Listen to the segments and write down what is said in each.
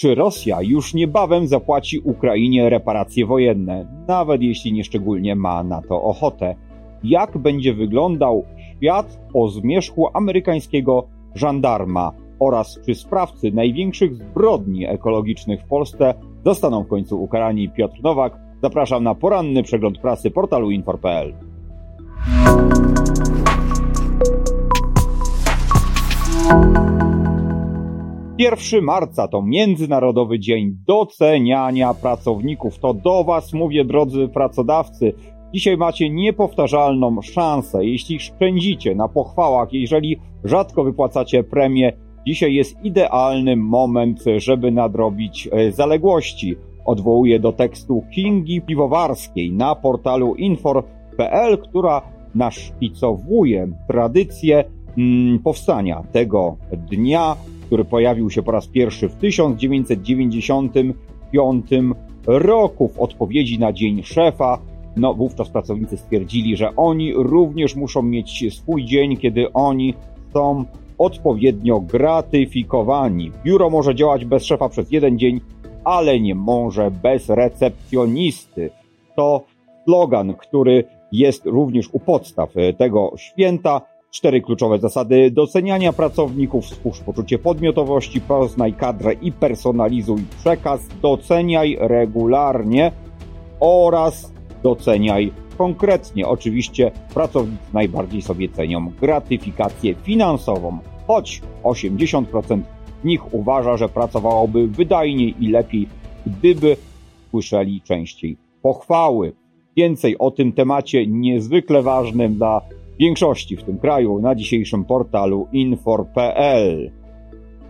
Czy Rosja już niebawem zapłaci Ukrainie reparacje wojenne, nawet jeśli nieszczególnie ma na to ochotę? Jak będzie wyglądał świat po zmierzchu amerykańskiego żandarma? Oraz czy sprawcy największych zbrodni ekologicznych w Polsce zostaną w końcu ukarani? Piotr Nowak, zapraszam na poranny przegląd prasy portalu infor.pl. Pierwszy marca to Międzynarodowy Dzień Doceniania Pracowników. To do Was mówię, drodzy pracodawcy. Dzisiaj macie niepowtarzalną szansę, jeśli szczędzicie na pochwałach, jeżeli rzadko wypłacacie premię. Dzisiaj jest idealny moment, żeby nadrobić zaległości. Odwołuję do tekstu Kingi Piwowarskiej na portalu infor.pl, która naszkicowuje tradycję powstania tego dnia, który pojawił się po raz pierwszy w 1995 roku w odpowiedzi na Dzień Szefa. No, wówczas pracownicy stwierdzili, że oni również muszą mieć swój dzień, kiedy oni są odpowiednio gratyfikowani. Biuro może działać bez szefa przez jeden dzień, ale nie może bez recepcjonisty. To slogan, który jest również u podstaw tego święta. 4 kluczowe zasady doceniania pracowników: stwórz poczucie podmiotowości, poznaj kadrę i personalizuj przekaz, doceniaj regularnie oraz doceniaj konkretnie. Oczywiście pracownicy najbardziej sobie cenią gratyfikację finansową, choć 80% nich uważa, że pracowałoby wydajniej i lepiej, gdyby słyszeli częściej pochwały. Więcej o tym temacie niezwykle ważnym dla większości w tym kraju na dzisiejszym portalu infor.pl.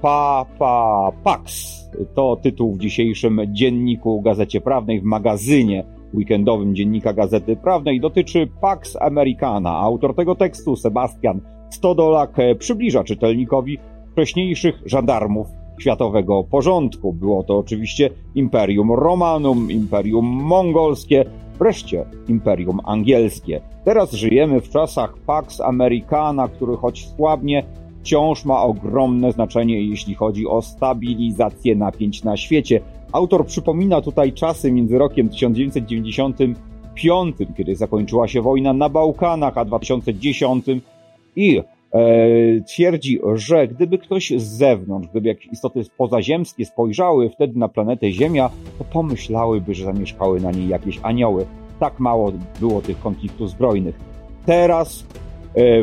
Papa Pax to tytuł w dzisiejszym dzienniku Gazecie Prawnej, w magazynie weekendowym dziennika Gazety Prawnej. Dotyczy Pax Americana. Autor tego tekstu, Sebastian Stodolak, przybliża czytelnikowi wcześniejszych żandarmów światowego porządku. Było to oczywiście Imperium Romanum, Imperium Mongolskie, wreszcie Imperium Angielskie. Teraz żyjemy w czasach Pax Americana, który choć słabnie, wciąż ma ogromne znaczenie, jeśli chodzi o stabilizację napięć na świecie. Autor przypomina tutaj czasy między rokiem 1995, kiedy zakończyła się wojna na Bałkanach, a 2010 i twierdzi, że gdyby ktoś z zewnątrz, gdyby jakieś istoty pozaziemskie spojrzały wtedy na planetę Ziemia, to pomyślałyby, że zamieszkały na niej jakieś anioły. Tak mało było tych konfliktów zbrojnych. Teraz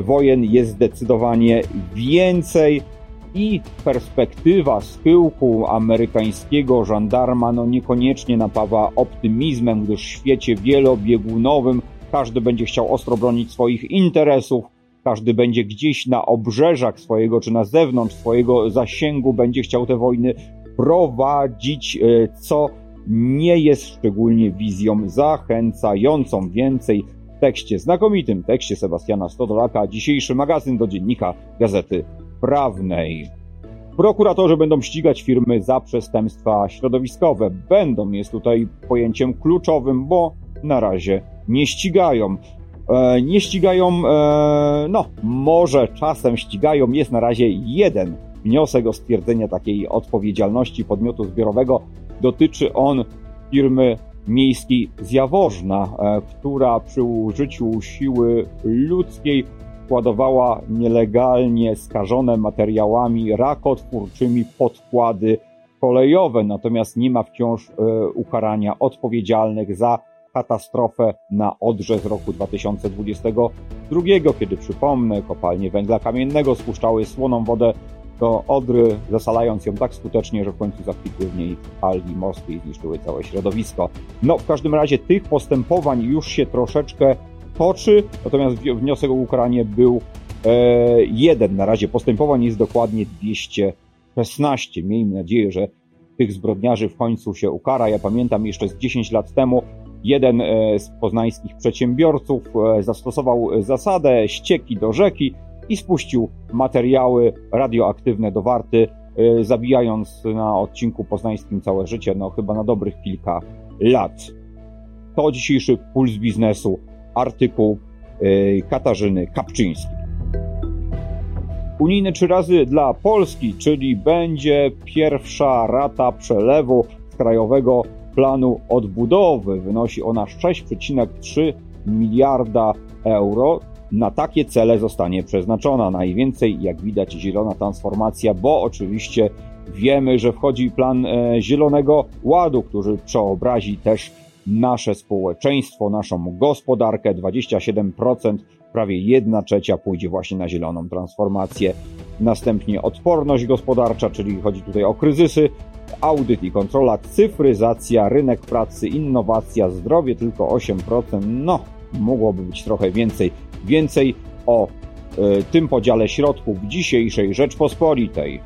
wojen jest zdecydowanie więcej i perspektywa schyłku amerykańskiego żandarma niekoniecznie napawa optymizmem, gdyż w świecie wielobiegunowym każdy będzie chciał ostro bronić swoich interesów, każdy będzie gdzieś na obrzeżach swojego czy na zewnątrz swojego zasięgu będzie chciał te wojny prowadzić, co nie jest szczególnie wizją zachęcającą. Więcej w tekście, znakomitym tekście Sebastiana Stodolaka, dzisiejszy magazyn do dziennika Gazety Prawnej. Prokuratorzy będą ścigać firmy za przestępstwa środowiskowe. Będą jest tutaj pojęciem kluczowym, bo na razie nie ścigają. Może czasem ścigają. Jest na razie jeden wniosek o stwierdzenie takiej odpowiedzialności podmiotu zbiorowego. Dotyczy on firmy miejskiej Zjawożna, która przy użyciu siły ludzkiej składowała nielegalnie skażone materiałami rakotwórczymi podkłady kolejowe, natomiast nie ma wciąż ukarania odpowiedzialnych za katastrofę na Odrze z roku 2022, kiedy, przypomnę, kopalnie węgla kamiennego spuszczały słoną wodę do Odry, zasalając ją tak skutecznie, że w końcu zakwitły w niej algi morskie i zniszczyły całe środowisko. No, w każdym razie tych postępowań już się troszeczkę toczy, natomiast wniosek o ukaranie był jeden. Na razie postępowań jest dokładnie 216. Miejmy nadzieję, że tych zbrodniarzy w końcu się ukara. Ja pamiętam jeszcze z 10 lat temu jeden z poznańskich przedsiębiorców zastosował zasadę ścieki do rzeki i spuścił materiały radioaktywne do Warty, zabijając na odcinku poznańskim całe życie, no chyba na dobrych kilka lat. To dzisiejszy Puls Biznesu, artykuł Katarzyny Kapczyńskiej. Unijne 3 razy dla Polski, czyli będzie pierwsza rata przelewu z Krajowego Planu Odbudowy. Wynosi ona 6,3 miliarda euro. Na takie cele zostanie przeznaczona. Najwięcej, jak widać, zielona transformacja, bo oczywiście wiemy, że wchodzi plan Zielonego Ładu, który przeobrazi też nasze społeczeństwo, naszą gospodarkę. 27%, prawie 1/3 pójdzie właśnie na zieloną transformację. Następnie odporność gospodarcza, czyli chodzi tutaj o kryzysy, audyt i kontrola, cyfryzacja, rynek pracy, innowacja, zdrowie tylko 8%. No, mogłoby być trochę więcej. Więcej o tym podziale środków w dzisiejszej Rzeczpospolitej.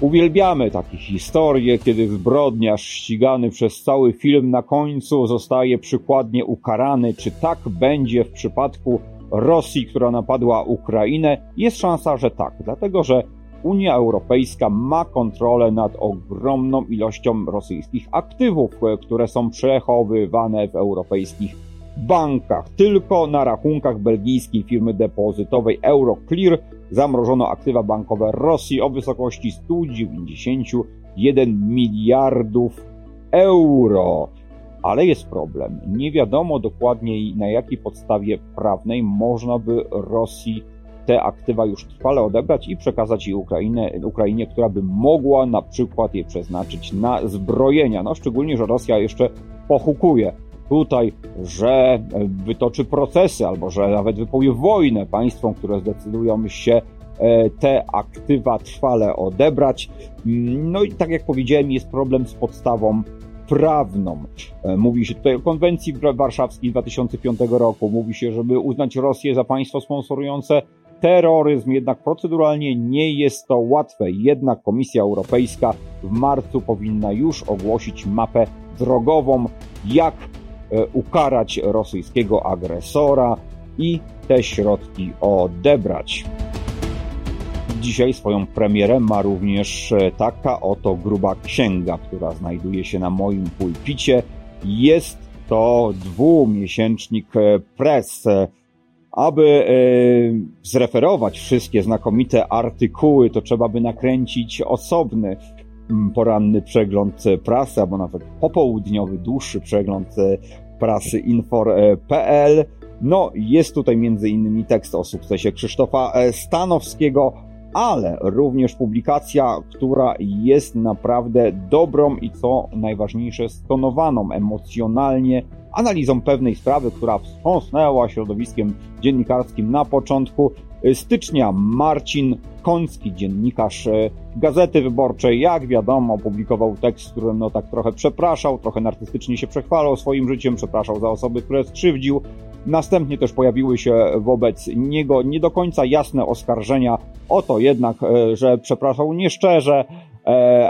Uwielbiamy takie historie, kiedy zbrodniarz ścigany przez cały film na końcu zostaje przykładnie ukarany. Czy tak będzie w przypadku Rosji, która napadła Ukrainę? Jest szansa, że tak, dlatego że Unia Europejska ma kontrolę nad ogromną ilością rosyjskich aktywów, które są przechowywane w europejskich bankach. Tylko na rachunkach belgijskiej firmy depozytowej Euroclear zamrożono aktywa bankowe Rosji o wysokości 191 miliardów euro. Ale jest problem. Nie wiadomo dokładnie, na jakiej podstawie prawnej można by Rosji te aktywa już trwale odebrać i przekazać je Ukrainie, która by mogła na przykład je przeznaczyć na zbrojenia. No szczególnie, że Rosja jeszcze pochukuje tutaj, że wytoczy procesy albo że nawet wypowie wojnę państwom, które zdecydują się te aktywa trwale odebrać. No i tak jak powiedziałem, jest problem z podstawą prawną. Mówi się tutaj o konwencji warszawskiej 2005 roku. Mówi się, żeby uznać Rosję za państwo sponsorujące terroryzm, jednak proceduralnie nie jest to łatwe. Jednak Komisja Europejska w marcu powinna już ogłosić mapę drogową, jak ukarać rosyjskiego agresora i te środki odebrać. Dzisiaj swoją premierę ma również taka oto gruba księga, która znajduje się na moim pulpicie. Jest to 2-miesięcznik Press. Aby zreferować wszystkie znakomite artykuły, to trzeba by nakręcić osobny poranny przegląd prasy, albo nawet popołudniowy, dłuższy przegląd prasy infor.pl. No, jest tutaj m.in. tekst o sukcesie Krzysztofa Stanowskiego, ale również publikacja, która jest naprawdę dobrą i co najważniejsze stonowaną emocjonalnie analizą pewnej sprawy, która wstrząsnęła środowiskiem dziennikarskim na początku stycznia. Marcin Koński, dziennikarz Gazety Wyborczej, jak wiadomo, opublikował tekst, w którym tak trochę przepraszał, trochę narcystycznie się przechwalał swoim życiem, przepraszał za osoby, które skrzywdził. Następnie też pojawiły się wobec niego nie do końca jasne oskarżenia o to jednak, że przepraszał nieszczerze,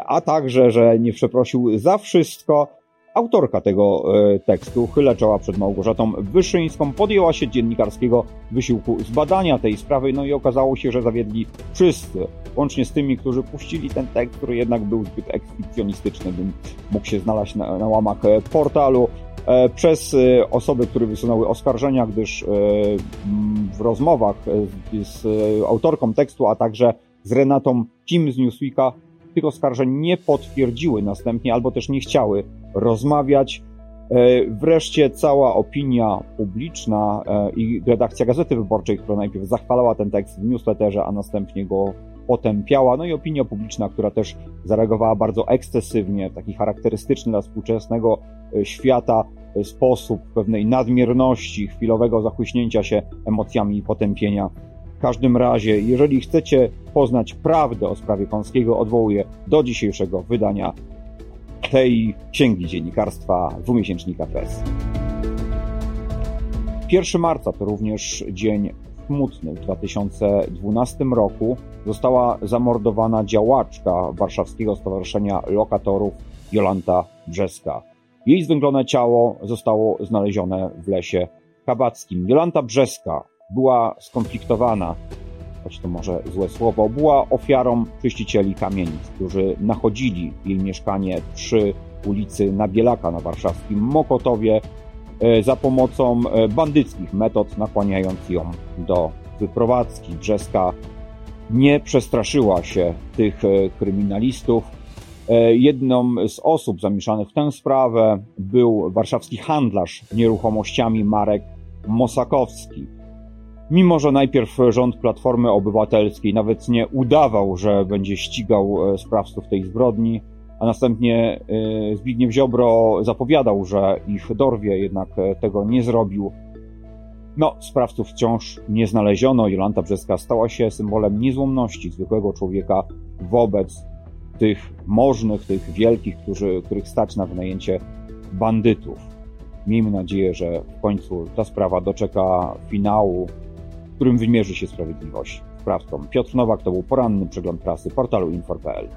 a także, że nie przeprosił za wszystko. Autorka tego tekstu chyla czoła przed Małgorzatą Wyszyńską, podjęła się dziennikarskiego wysiłku zbadania tej sprawy, no i okazało się, że zawiedli wszyscy, łącznie z tymi, którzy puścili ten tekst, który jednak był zbyt eksplicjonistyczny, bym mógł się znaleźć na łamach portalu, przez osoby, które wysunęły oskarżenia, gdyż w rozmowach z autorką tekstu, a także z Renatą Kim z Newsweeka tych oskarżeń nie potwierdziły następnie, albo też nie chciały rozmawiać. Wreszcie cała opinia publiczna i redakcja Gazety Wyborczej, która najpierw zachwalała ten tekst w newsletterze, a następnie go potępiała, no i opinia publiczna, która też zareagowała bardzo ekscesywnie, w taki charakterystyczny dla współczesnego świata sposób pewnej nadmierności, chwilowego zachłyśnięcia się emocjami i potępienia. W każdym razie, jeżeli chcecie poznać prawdę o sprawie Końskiego, odwołuję do dzisiejszego wydania tej księgi dziennikarstwa 2-miesięcznika Press. 1 marca to również dzień smutny. W 2012 roku została zamordowana działaczka Warszawskiego Stowarzyszenia Lokatorów Jolanta Brzeska. Jej zwęglone ciało zostało znalezione w lesie kabackim. Jolanta Brzeska była skonfliktowana, choć to może złe słowo, była ofiarą czyścicieli kamienic, którzy nachodzili jej mieszkanie przy ulicy Nabielaka na warszawskim Mokotowie za pomocą bandyckich metod, nakłaniając ją do wyprowadzki. Brzeska nie przestraszyła się tych kryminalistów. Jedną z osób zamieszanych w tę sprawę był warszawski handlarz nieruchomościami Marek Mosakowski. Mimo że najpierw rząd Platformy Obywatelskiej nawet nie udawał, że będzie ścigał sprawców tej zbrodni, a następnie Zbigniew Ziobro zapowiadał, że ich dorwie, jednak tego nie zrobił. Sprawców wciąż nie znaleziono. Jolanta Brzeska stała się symbolem niezłomności zwykłego człowieka wobec tych możnych, tych wielkich, których stać na wynajęcie bandytów. Miejmy nadzieję, że w końcu ta sprawa doczeka finału, w którym wymierzy się sprawiedliwość sprawcom. Piotr Nowak, to był poranny przegląd prasy portalu infor.pl.